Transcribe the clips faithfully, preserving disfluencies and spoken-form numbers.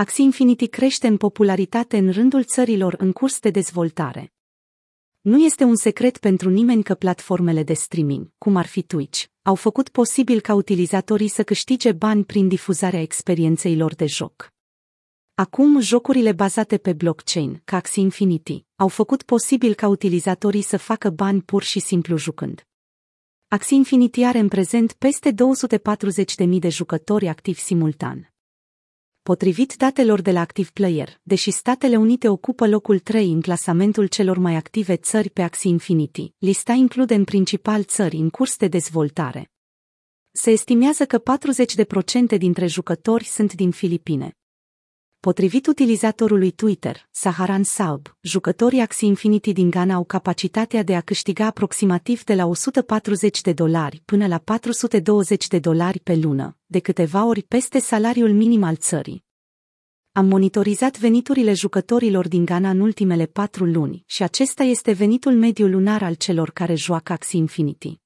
Axie Infinity crește în popularitate în rândul țărilor în curs de dezvoltare. Nu este un secret pentru nimeni că platformele de streaming, cum ar fi Twitch, au făcut posibil ca utilizatorii să câștige bani prin difuzarea experienței lor de joc. Acum, jocurile bazate pe blockchain, ca Axie Infinity, au făcut posibil ca utilizatorii să facă bani pur și simplu jucând. Axie Infinity are în prezent peste două sute patruzeci de mii de jucători activi simultan. Potrivit datelor de la Active Player, deși Statele Unite ocupă locul trei în clasamentul celor mai active țări pe Axie Infinity, lista include în principal țări în curs de dezvoltare. Se estimează că patruzeci la sută dintre jucători sunt din Filipine. Potrivit utilizatorului Twitter, Saharan Saab, jucătorii Axie Infinity din Ghana au capacitatea de a câștiga aproximativ de la o sută patruzeci de dolari până la patru sute douăzeci de dolari pe lună, de câteva ori peste salariul minim al țării. Am monitorizat veniturile jucătorilor din Ghana în ultimele patru luni și acesta este venitul mediu lunar al celor care joacă Axie Infinity.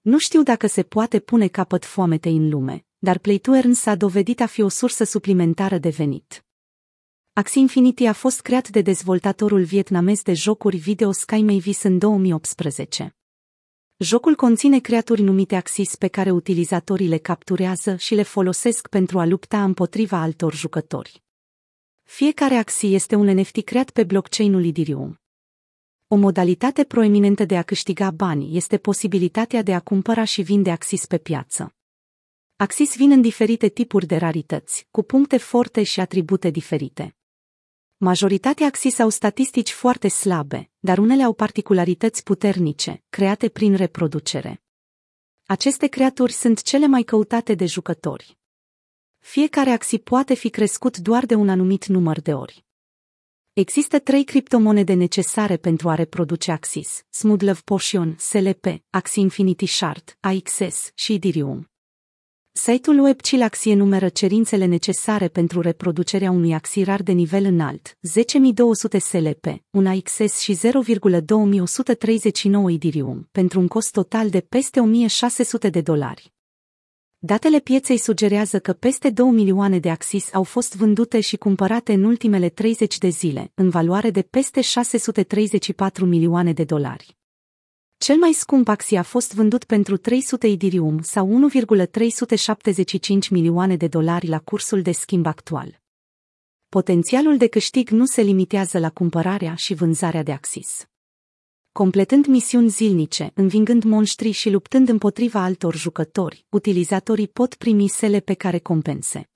Nu știu dacă se poate pune capăt foametei în lume, dar Play to Earn s-a dovedit a fi o sursă suplimentară de venit. Axie Infinity a fost creat de dezvoltatorul vietnamez de jocuri video Sky Mavis în două mii optsprezece. Jocul conține creaturi numite Axis pe care utilizatorii le capturează și le folosesc pentru a lupta împotriva altor jucători. Fiecare Axie este un N F T creat pe blockchain-ul Ethereum. O modalitate proeminentă de a câștiga bani este posibilitatea de a cumpăra și vinde Axis pe piață. Axis vin în diferite tipuri de rarități, cu puncte forte și atribute diferite. Majoritatea Axis au statistici foarte slabe, dar unele au particularități puternice, create prin reproducere. Aceste creaturi sunt cele mai căutate de jucători. Fiecare Axie poate fi crescut doar de un anumit număr de ori. Există trei criptomonede necesare pentru a reproduce Axis: Smooth Love Potion, S L P, Axie Infinity Shard, A X S și Ethereum. Site-ul web Cilaxie numeră cerințele necesare pentru reproducerea unui Axie rar de nivel înalt, zece mii două sute S L P, un A X S și zero virgulă două mii o sută treizeci și nouă Ethereum, pentru un cost total de peste o mie șase sute de dolari. Datele pieței sugerează că peste două milioane de Axis au fost vândute și cumpărate în ultimele treizeci de zile, în valoare de peste șase sute treizeci și patru milioane de dolari. Cel mai scump Axie a fost vândut pentru trei sute Ethereum sau unu virgulă trei sute șaptezeci și cinci milioane de dolari la cursul de schimb actual. Potențialul de câștig nu se limitează la cumpărarea și vânzarea de Axis. Completând misiuni zilnice, învingând monștri și luptând împotriva altor jucători, utilizatorii pot primi S L P ca recompense.